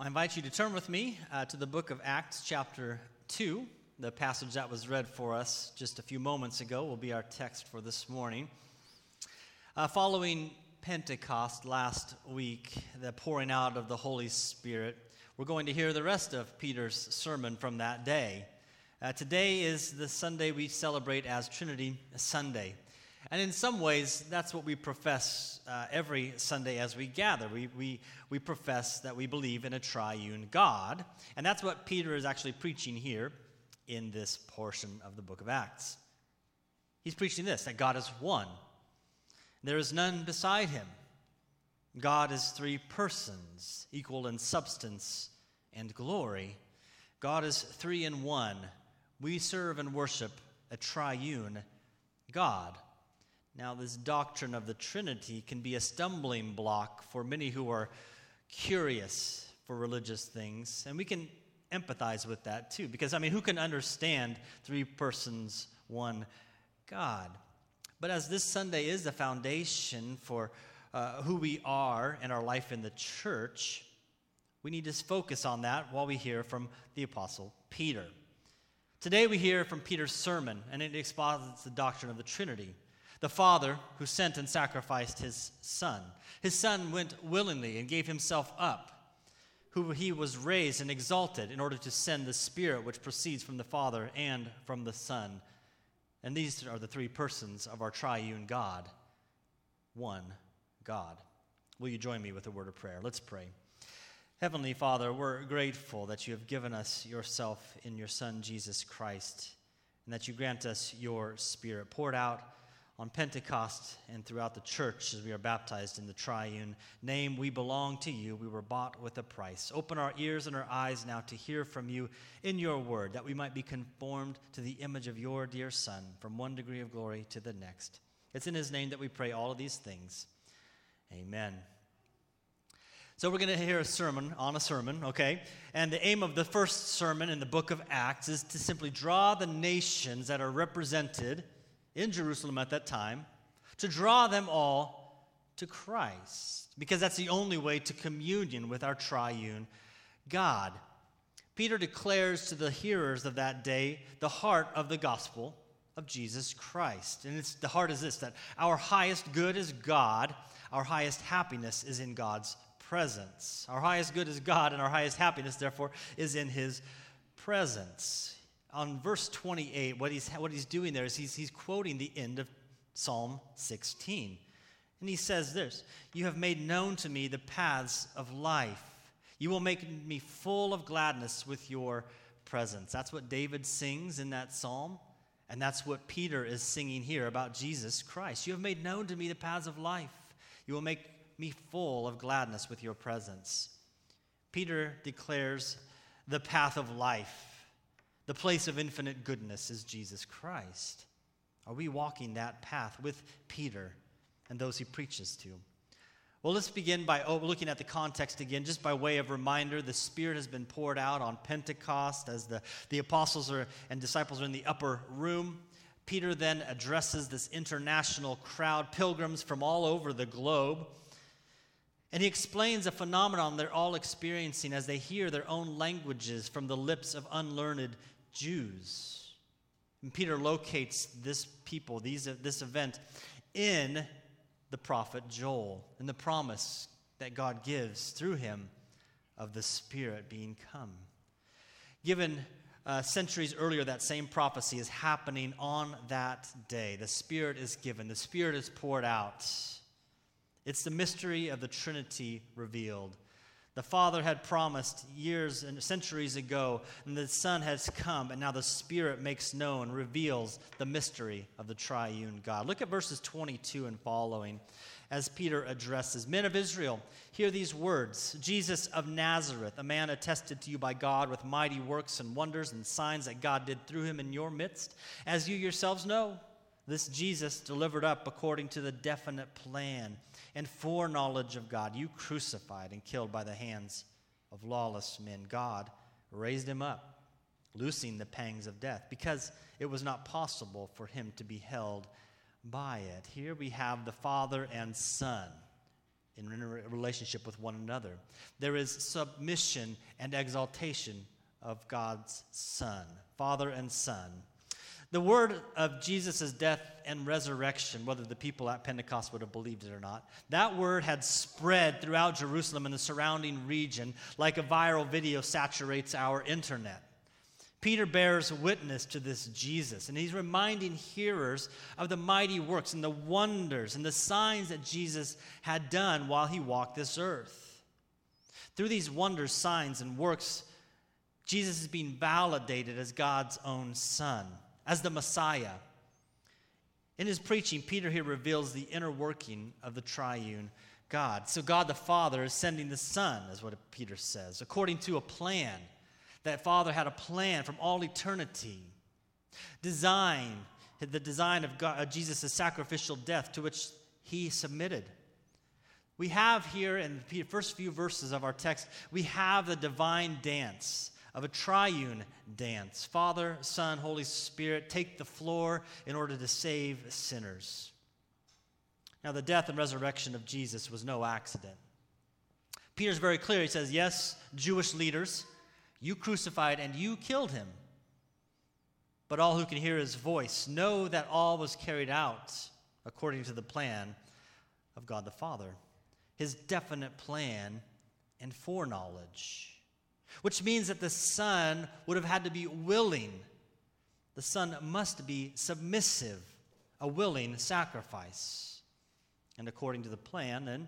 I invite you to turn with me to the book of Acts, chapter 2. The passage that was read for us just a few moments ago will be our text for this morning. Following Pentecost last week, the pouring out of the Holy Spirit, we're going to hear the rest of Peter's sermon from that day. Today is the Sunday we celebrate as Trinity Sunday. And in some ways, that's what we profess every Sunday as we gather. We profess that we believe in a triune God. And that's what Peter is actually preaching here in this portion of the book of Acts. He's preaching this, that God is one. There is none beside him. God is three persons, equal in substance and glory. God is three in one. We serve and worship a triune God. Now, this doctrine of the Trinity can be a stumbling block for many who are curious for religious things. And we can empathize with that, too, because, who can understand three persons, one God? But as this Sunday is the foundation for who we are and our life in the church, we need to focus on that while we hear from the Apostle Peter. Today we hear from Peter's sermon, and it exposits the doctrine of the Trinity. The Father who sent and sacrificed his Son. His Son went willingly and gave himself up, who he was raised and exalted in order to send the Spirit which proceeds from the Father and from the Son. And these are the three persons of our triune God, one God. Will you join me with a word of prayer? Let's pray. Heavenly Father, we're grateful that you have given us yourself in your Son, Jesus Christ, and that you grant us your Spirit poured out on Pentecost and throughout the church as we are baptized in the triune name. We belong to you. We were bought with a price. Open our ears and our eyes now to hear from you in your word, that we might be conformed to the image of your dear Son from one degree of glory to the next. It's in his name that we pray all of these things. Amen. So we're going to hear a sermon on a sermon, okay? And the aim of the first sermon in the book of Acts is to simply draw the nations that are represented in Jerusalem at that time, to draw them all to Christ, because that's the only way to communion with our triune God. Peter declares to the hearers of that day the heart of the gospel of Jesus Christ. And the heart is this, that our highest good is God, our highest happiness is in God's presence. Our highest good is God, and our highest happiness, therefore, is in his presence. On verse 28, what he's doing there is he's quoting the end of Psalm 16. And he says this, "You have made known to me the paths of life. You will make me full of gladness with your presence." That's what David sings in that psalm. And that's what Peter is singing here about Jesus Christ. "You have made known to me the paths of life. You will make me full of gladness with your presence." Peter declares the path of life. The place of infinite goodness is Jesus Christ. Are we walking that path with Peter and those he preaches to? Well, let's begin by looking at the context again, just by way of reminder. The Spirit has been poured out on Pentecost as the apostles and disciples are in the upper room. Peter then addresses this international crowd, pilgrims from all over the globe. And he explains a phenomenon they're all experiencing as they hear their own languages from the lips of unlearned Jews. And Peter locates this event in the prophet Joel and the promise that God gives through him of the Spirit being come. Given centuries earlier, that same prophecy is happening on that day. The Spirit is given. The Spirit is poured out. It's the mystery of the Trinity revealed. The Father had promised years and centuries ago, and the Son has come, and now the Spirit makes known, reveals the mystery of the triune God. Look at verses 22 and following as Peter addresses, "Men of Israel, hear these words. Jesus of Nazareth, a man attested to you by God with mighty works and wonders and signs that God did through him in your midst, as you yourselves know. This Jesus, delivered up according to the definite plan and foreknowledge of God, you crucified and killed by the hands of lawless men. God raised him up, loosing the pangs of death, because it was not possible for him to be held by it." Here we have the Father and Son in a relationship with one another. There is submission and exaltation of God's Son, Father and Son. The word of Jesus' death and resurrection, whether the people at Pentecost would have believed it or not, that word had spread throughout Jerusalem and the surrounding region like a viral video saturates our internet. Peter bears witness to this Jesus, and he's reminding hearers of the mighty works and the wonders and the signs that Jesus had done while he walked this earth. Through these wonders, signs, and works, Jesus is being validated as God's own Son, as the Messiah. In his preaching, Peter here reveals the inner working of the triune God. So God the Father is sending the Son, is what Peter says, according to a plan. That Father had a plan from all eternity. The design of Jesus' sacrificial death to which he submitted. We have here in the first few verses of our text, we have the divine dance of a triune dance. Father, Son, Holy Spirit take the floor in order to save sinners. Now, the death and resurrection of Jesus was no accident. Peter's very clear. He says, yes, Jewish leaders, you crucified and you killed him. But all who can hear his voice know that all was carried out according to the plan of God the Father, his definite plan and foreknowledge, which means that the Son would have had to be willing. The Son must be submissive, a willing sacrifice. And according to the plan, then,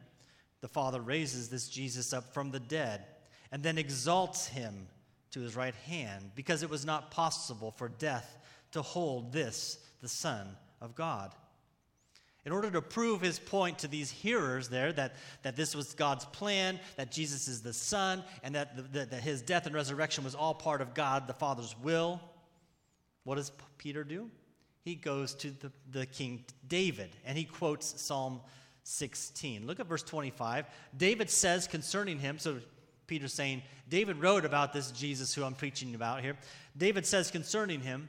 the Father raises this Jesus up from the dead and then exalts him to his right hand, because it was not possible for death to hold this, the Son of God. In order to prove his point to these hearers there that this was God's plan, that Jesus is the Son, and that his death and resurrection was all part of God the Father's will, what does Peter do? He goes to the King David, and he quotes Psalm 16. Look at verse 25. David says concerning him, so Peter's saying, David wrote about this Jesus who I'm preaching about here. David says concerning him,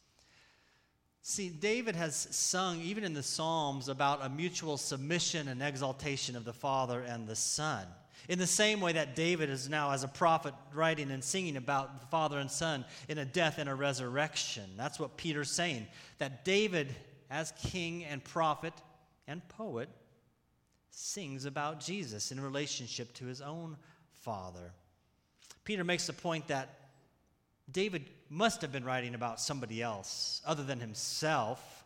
See, David has sung, even in the Psalms, about a mutual submission and exaltation of the Father and the Son. In the same way that David is now, as a prophet, writing and singing about the Father and Son in a death and a resurrection. That's what Peter's saying, that David, as king and prophet and poet, sings about Jesus in relationship to his own Father. Peter makes the point that David must have been writing about somebody else other than himself,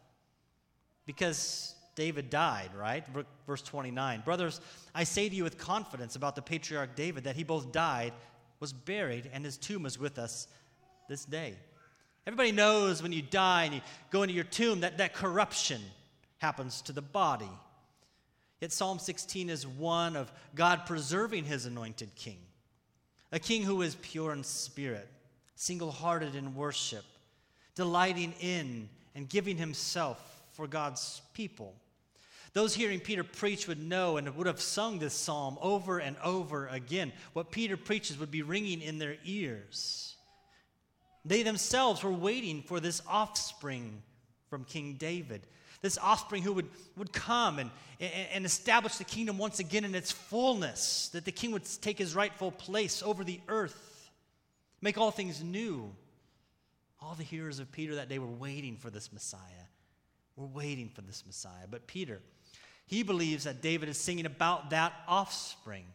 because David died, right? Verse 29, brothers, I say to you with confidence about the patriarch David that he both died, was buried, and his tomb is with us this day. Everybody knows when you die and you go into your tomb that corruption happens to the body. Yet Psalm 16 is one of God preserving his anointed king, a king who is pure in spirit, single-hearted in worship, delighting in and giving himself for God's people. Those hearing Peter preach would know and would have sung this psalm over and over again. What Peter preaches would be ringing in their ears. They themselves were waiting for this offspring from King David, this offspring who would come and establish the kingdom once again in its fullness, that the king would take his rightful place over the earth. Make all things new. All the hearers of Peter that day were waiting for this Messiah. We're waiting for this Messiah. But Peter, he believes that David is singing about that offspring.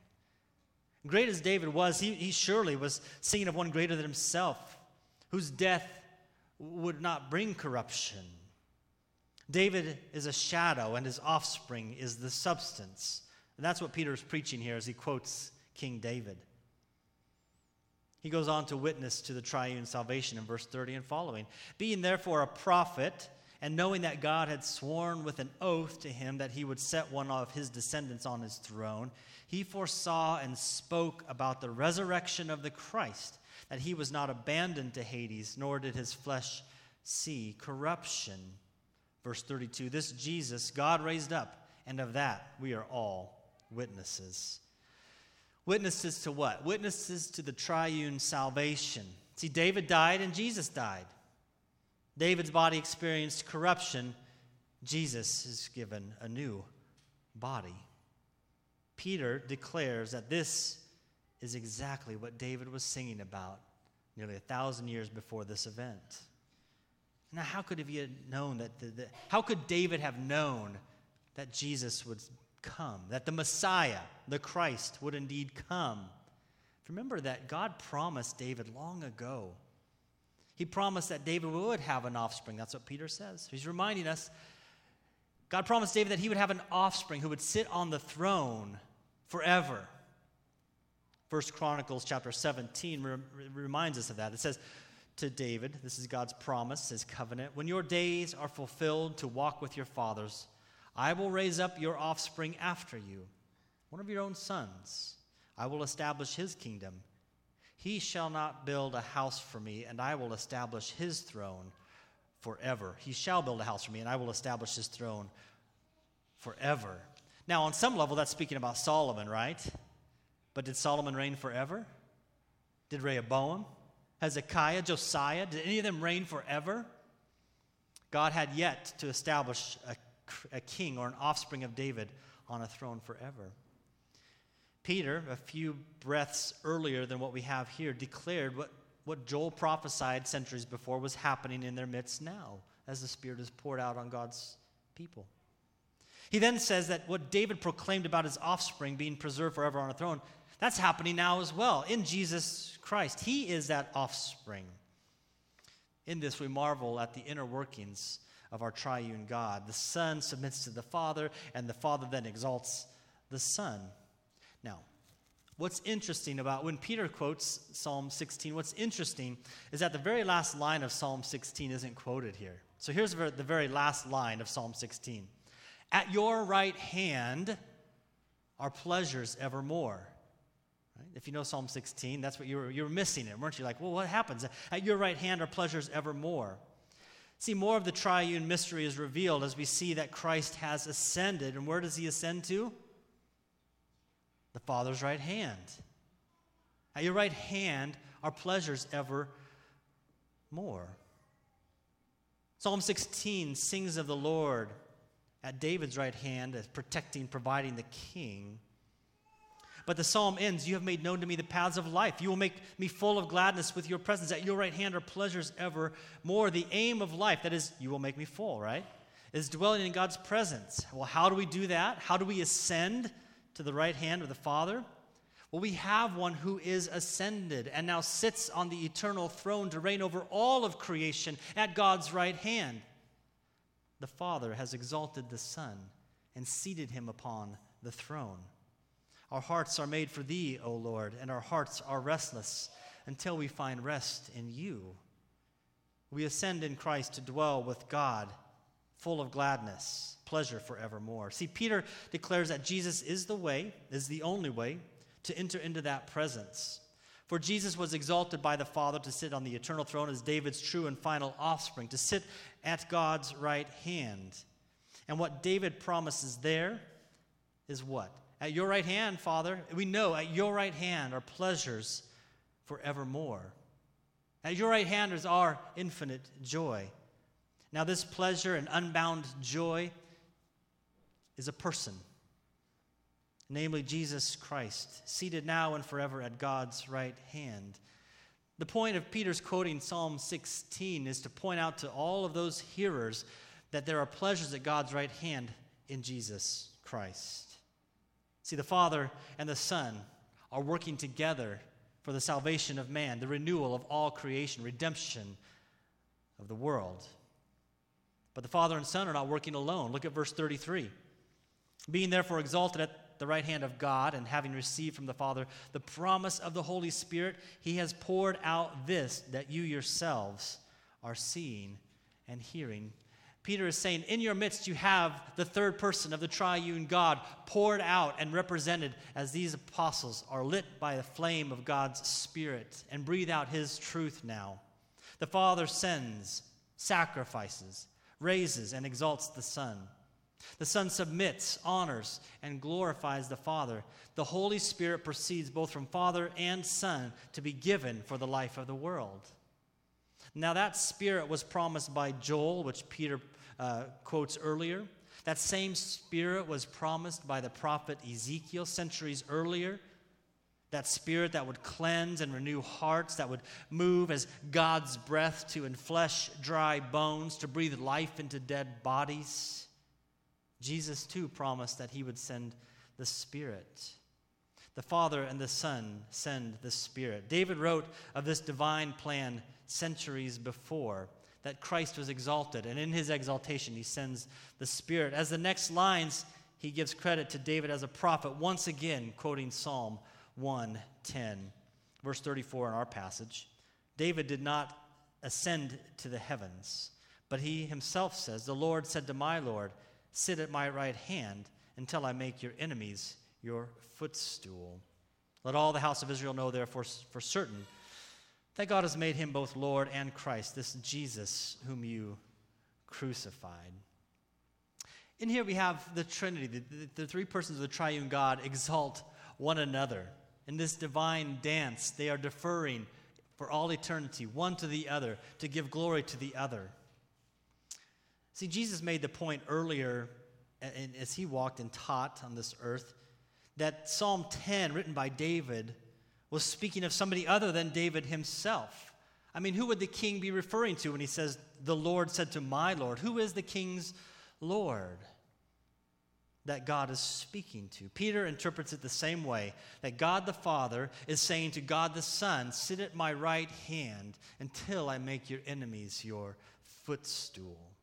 Great as David was, he surely was singing of one greater than himself, whose death would not bring corruption. David is a shadow, and his offspring is the substance. And that's what Peter is preaching here as he quotes King David. He goes on to witness to the triune salvation in verse 30 and following. Being therefore a prophet, and knowing that God had sworn with an oath to him that he would set one of his descendants on his throne, he foresaw and spoke about the resurrection of the Christ, that he was not abandoned to Hades, nor did his flesh see corruption. Verse 32, this Jesus God raised up, and of that we are all witnesses. Witnesses to what? Witnesses to the triune salvation. See, David died and Jesus died. David's body experienced corruption. Jesus is given a new body. Peter declares that this is exactly what David was singing about nearly 1,000 years before this event. Now, how could he have known that? How could David have known that Jesus would come, that the Messiah, the Christ, would indeed come? Remember that God promised David long ago. He promised that David would have an offspring. That's what Peter says. He's reminding us, God promised David that he would have an offspring who would sit on the throne forever. 1 Chronicles chapter 17 reminds us of that. It says to David, this is God's promise, his covenant, when your days are fulfilled to walk with your fathers, I will raise up your offspring after you, one of your own sons. I will establish his kingdom. He shall not build a house for me, and I will establish his throne forever. He shall build a house for me, and I will establish his throne forever. Now, on some level, that's speaking about Solomon, right? But did Solomon reign forever? Did Rehoboam, Hezekiah, Josiah, did any of them reign forever? God had yet to establish a king or an offspring of David on a throne forever. Peter, a few breaths earlier than what we have here, declared what Joel prophesied centuries before was happening in their midst now, as the Spirit is poured out on God's people. He then says that what David proclaimed about his offspring being preserved forever on a throne, that's happening now as well in Jesus Christ. He is that offspring. In this, we marvel at the inner workings of our triune God. The Son submits to the Father, and the Father then exalts the Son. Now, what's interesting about when Peter quotes Psalm 16, what's interesting is that the very last line of Psalm 16 isn't quoted here. So here's the very last line of Psalm 16. At your right hand are pleasures evermore. Right? If you know Psalm 16, that's what you were missing it, weren't you? Like, well, what happens? At your right hand are pleasures evermore. See, more of the triune mystery is revealed as we see that Christ has ascended. And where does he ascend to? The Father's right hand. At your right hand are pleasures evermore. Psalm 16 sings of the Lord at David's right hand as protecting, providing the king. But the psalm ends, you have made known to me the paths of life. You will make me full of gladness with your presence. At your right hand are pleasures evermore. The aim of life, that is, you will make me full, right, is dwelling in God's presence. Well, how do we do that? How do we ascend to the right hand of the Father? Well, we have one who is ascended and now sits on the eternal throne to reign over all of creation at God's right hand. The Father has exalted the Son and seated him upon the throne. Our hearts are made for thee, O Lord, and our hearts are restless until we find rest in you. We ascend in Christ to dwell with God, full of gladness, pleasure forevermore. See, Peter declares that Jesus is the way, is the only way, to enter into that presence. For Jesus was exalted by the Father to sit on the eternal throne as David's true and final offspring, to sit at God's right hand. And what David promises there is what? At your right hand, Father, we know at your right hand are pleasures forevermore. At your right hand is our infinite joy. Now, this pleasure and unbound joy is a person, namely Jesus Christ, seated now and forever at God's right hand. The point of Peter's quoting Psalm 16 is to point out to all of those hearers that there are pleasures at God's right hand in Jesus Christ. See, the Father and the Son are working together for the salvation of man, the renewal of all creation, redemption of the world. But the Father and Son are not working alone. Look at verse 33. Being therefore exalted at the right hand of God and having received from the Father the promise of the Holy Spirit, he has poured out this that you yourselves are seeing and hearing Peter is saying, in your midst you have the third person of the triune God poured out and represented as these apostles are lit by the flame of God's Spirit and breathe out his truth now. The Father sends, sacrifices, raises, and exalts the Son. The Son submits, honors, and glorifies the Father. The Holy Spirit proceeds both from Father and Son to be given for the life of the world. Now that Spirit was promised by Joel, which Peter quotes earlier. That same Spirit was promised by the prophet Ezekiel centuries earlier. That Spirit that would cleanse and renew hearts, that would move as God's breath to enflesh dry bones, to breathe life into dead bodies. Jesus, too, promised that he would send the Spirit. The Father and the Son send the Spirit. David wrote of this divine plan centuries before, that Christ was exalted, and in his exaltation he sends the Spirit. As the next lines, he gives credit to David as a prophet, once again quoting Psalm 110, verse 34 in our passage. David did not ascend to the heavens, but he himself says, "The Lord said to my Lord, sit at my right hand until I make your enemies your footstool. Let all the house of Israel know, therefore, for certain that God has made him both Lord and Christ, this Jesus whom you crucified." In here we have the Trinity, the three persons of the triune God exalt one another. In this divine dance, they are deferring for all eternity, one to the other, to give glory to the other. See, Jesus made the point earlier as he walked and taught on this earth that Psalm 10, written by David, was speaking of somebody other than David himself. I mean, who would the king be referring to when he says, "The Lord said to my Lord"? Who is the king's Lord that God is speaking to? Peter interprets it the same way, that God the Father is saying to God the Son, "Sit at my right hand until I make your enemies your footstool."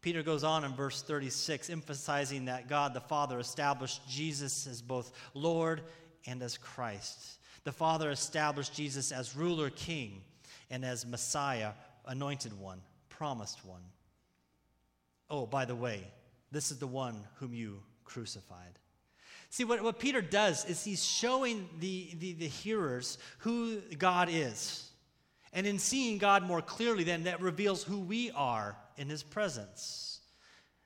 Peter goes on in verse 36, emphasizing that God the Father established Jesus as both Lord and as Christ. The Father established Jesus as ruler, king, and as Messiah, anointed one, promised one. Oh, by the way, this is the one whom you crucified. See, what Peter does is he's showing the hearers who God is. And in seeing God more clearly, then, that reveals who we are in his presence.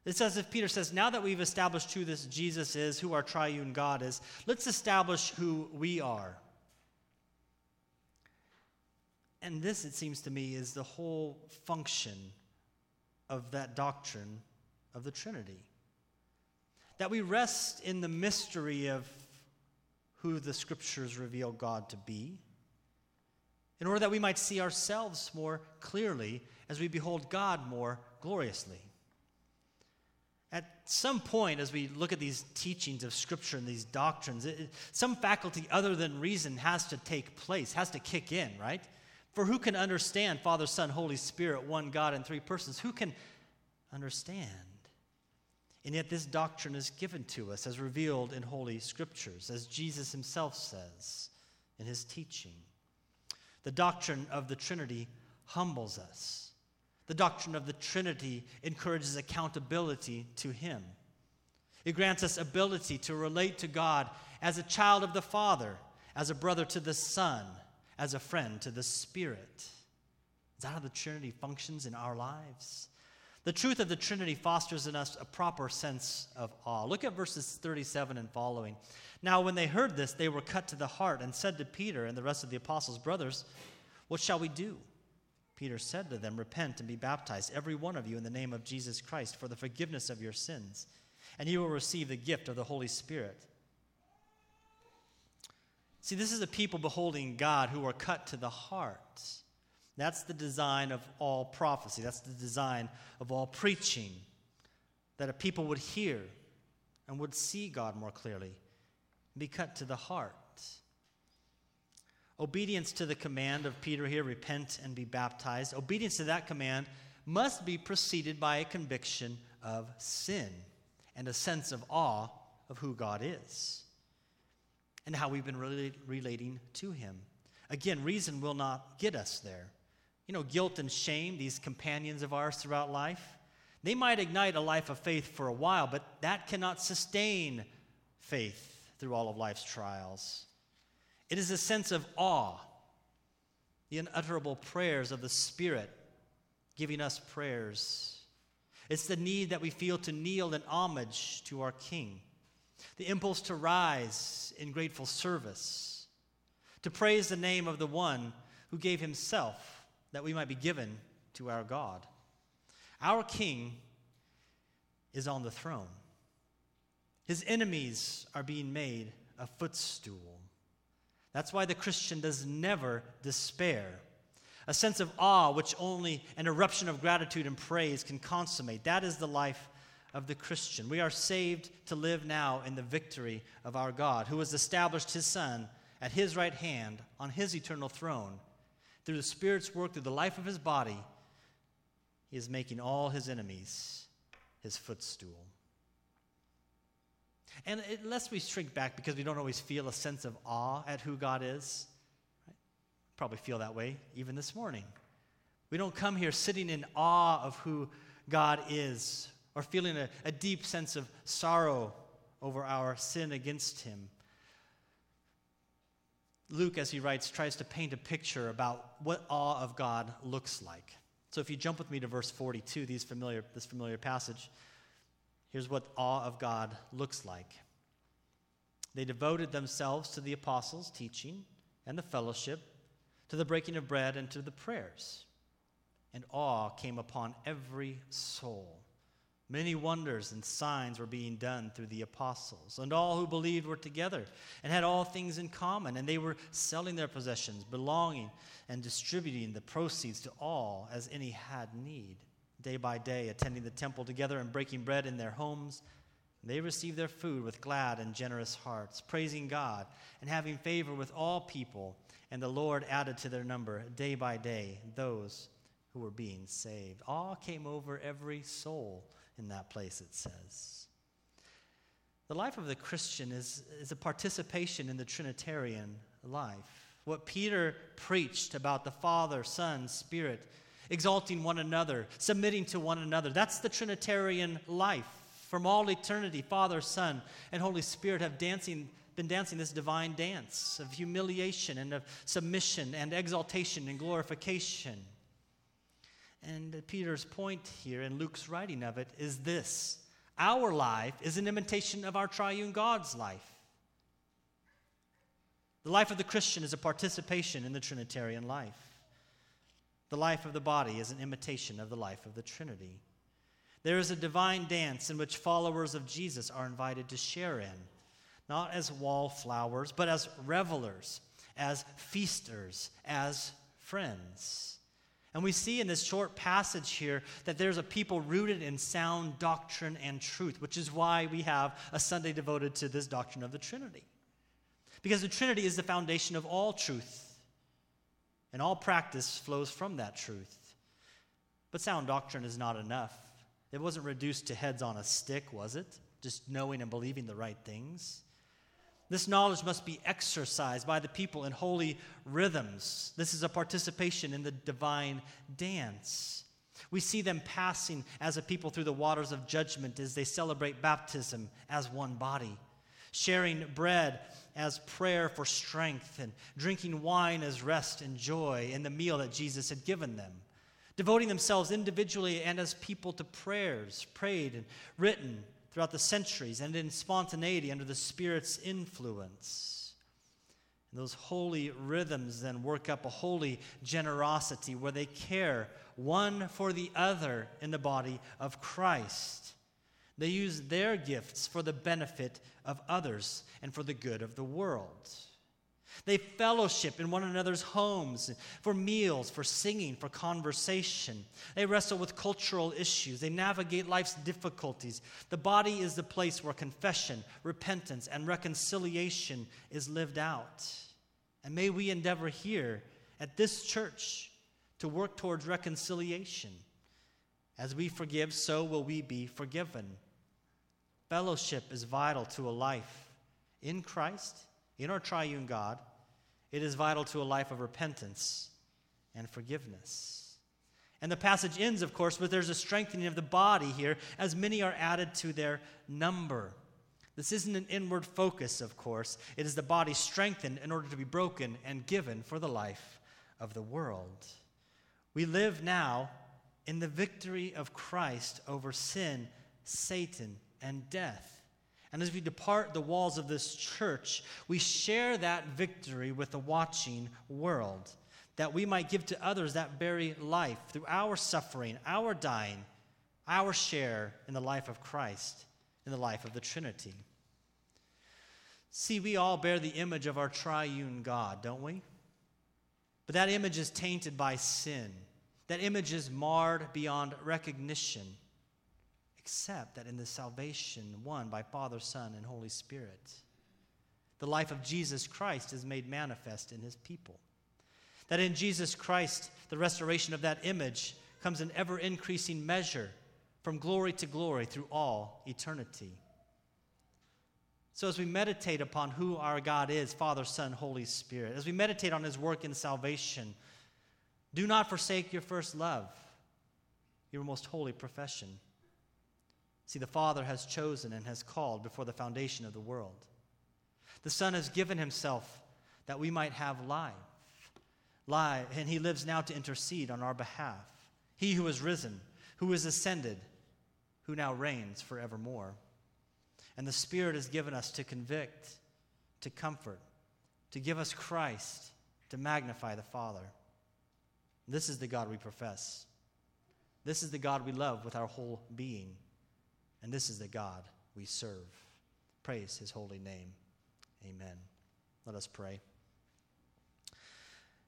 It's as if Peter says, now that we've established who this Jesus is, who our triune God is, let's establish who we are. And this, it seems to me, is the whole function of that doctrine of the Trinity. That we rest in the mystery of who the Scriptures reveal God to be, in order that we might see ourselves more clearly as we behold God more gloriously. At some point, as we look at these teachings of Scripture and these doctrines, some faculty other than reason has to take place, has to kick in, right? For who can understand Father, Son, Holy Spirit, one God in three persons? Who can understand? And yet this doctrine is given to us as revealed in Holy Scriptures, as Jesus himself says in his teaching. The doctrine of the Trinity humbles us. The doctrine of the Trinity encourages accountability to him. It grants us ability to relate to God as a child of the Father, as a brother to the Son, as a friend to the Spirit. Is that how the Trinity functions in our lives? The truth of the Trinity fosters in us a proper sense of awe. Look at verses 37 and following. Now, when they heard this, they were cut to the heart and said to Peter and the rest of the apostles' brothers, "What shall we do?" Peter said to them, "Repent and be baptized, every one of you, in the name of Jesus Christ, for the forgiveness of your sins, and you will receive the gift of the Holy Spirit." See, this is a people beholding God who are cut to the heart. That's the design of all prophecy. That's the design of all preaching, that a people would hear and would see God more clearly, be cut to the heart. Obedience to the command of Peter here, repent and be baptized, obedience to that command must be preceded by a conviction of sin and a sense of awe of who God is and how we've been relating to him. Again, reason will not get us there. guilt and shame, these companions of ours throughout life, they might ignite a life of faith for a while, but that cannot sustain faith through all of life's trials. It is a sense of awe, the unutterable prayers of the Spirit giving us prayers. It's the need that we feel to kneel in homage to our King, the impulse to rise in grateful service, to praise the name of the one who gave himself that we might be given to our God. Our King is on the throne. His enemies are being made a footstool. That's why the Christian does never despair. A sense of awe which only an eruption of gratitude and praise can consummate. That is the life of the Christian. We are saved to live now in the victory of our God, who has established his Son at his right hand on his eternal throne. Through the Spirit's work, through the life of his body, he is making all his enemies his footstool. And lest we shrink back because we don't always feel a sense of awe at who God is, probably feel that way even this morning. We don't come here sitting in awe of who God is or feeling a deep sense of sorrow over our sin against him. Luke, as he writes, tries to paint a picture about what awe of God looks like. So if you jump with me to verse 42, this familiar passage, here's what awe of God looks like. They devoted themselves to the apostles' teaching and the fellowship, to the breaking of bread and to the prayers. And awe came upon every soul. Many wonders and signs were being done through the apostles. And all who believed were together and had all things in common. And they were selling their possessions, belonging, and distributing the proceeds to all as any had need. Day by day, attending the temple together and breaking bread in their homes, they received their food with glad and generous hearts, praising God and having favor with all people. And the Lord added to their number day by day those who were being saved. Awe came over every soul in that place, it says. The life of the Christian is a participation in the Trinitarian life. What Peter preached about the Father, Son, Spirit, exalting one another, submitting to one another, that's the Trinitarian life. From all eternity, Father, Son, and Holy Spirit have been dancing this divine dance of humiliation and of submission and exaltation and glorification. And Peter's point here in Luke's writing of it is this: our life is an imitation of our triune God's life. The life of the Christian is a participation in the Trinitarian life. The life of the body is an imitation of the life of the Trinity. There is a divine dance in which followers of Jesus are invited to share in, not as wallflowers, but as revelers, as feasters, as friends. And we see in this short passage here that there's a people rooted in sound doctrine and truth, which is why we have a Sunday devoted to this doctrine of the Trinity. Because the Trinity is the foundation of all truth, and all practice flows from that truth. But sound doctrine is not enough. It wasn't reduced to heads on a stick, was it? Just knowing and believing the right things. This knowledge must be exercised by the people in holy rhythms. This is a participation in the divine dance. We see them passing as a people through the waters of judgment as they celebrate baptism as one body, sharing bread as prayer for strength, and drinking wine as rest and joy in the meal that Jesus had given them, devoting themselves individually and as people to prayers prayed and written throughout the centuries and in spontaneity under the Spirit's influence. And those holy rhythms then work up a holy generosity where they care one for the other in the body of Christ. They use their gifts for the benefit of others and for the good of the world. They fellowship in one another's homes for meals, for singing, for conversation. They wrestle with cultural issues. They navigate life's difficulties. The body is the place where confession, repentance, and reconciliation is lived out. And may we endeavor here at this church to work towards reconciliation. As we forgive, so will we be forgiven. Fellowship is vital to a life in Christ, in our triune God. It is vital to a life of repentance and forgiveness. And the passage ends, of course, but there's a strengthening of the body here as many are added to their number. This isn't an inward focus, of course. It is the body strengthened in order to be broken and given for the life of the world. We live now in the victory of Christ over sin, Satan, and death. And as we depart the walls of this church, we share that victory with the watching world, that we might give to others that very life through our suffering, our dying, our share in the life of Christ, in the life of the Trinity. See, we all bear the image of our triune God, don't we? But that image is tainted by sin. That image is marred beyond recognition, except that in the salvation won by Father, Son, and Holy Spirit, the life of Jesus Christ is made manifest in his people. That in Jesus Christ, the restoration of that image comes in ever-increasing measure from glory to glory through all eternity. So as we meditate upon who our God is, Father, Son, Holy Spirit, as we meditate on his work in salvation, do not forsake your first love, your most holy profession. See, the Father has chosen and has called before the foundation of the world. The Son has given himself that we might have life. And he lives now to intercede on our behalf. He who is risen, who is ascended, who now reigns forevermore. And the Spirit is given us to convict, to comfort, to give us Christ, to magnify the Father. This is the God we profess. This is the God we love with our whole being. And this is the God we serve. Praise his holy name. Amen. Let us pray.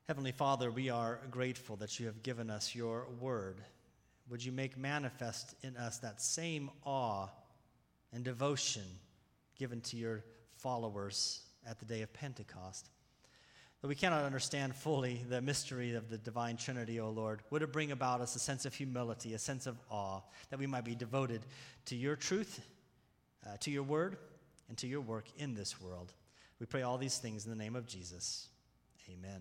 Heavenly Father, we are grateful that you have given us your word. Would you make manifest in us that same awe and devotion given to your followers at the day of Pentecost? Though we cannot understand fully the mystery of the divine Trinity, O Lord, would it bring about us a sense of humility, a sense of awe, that we might be devoted to your truth, to your word, and to your work in this world. We pray all these things in the name of Jesus. Amen.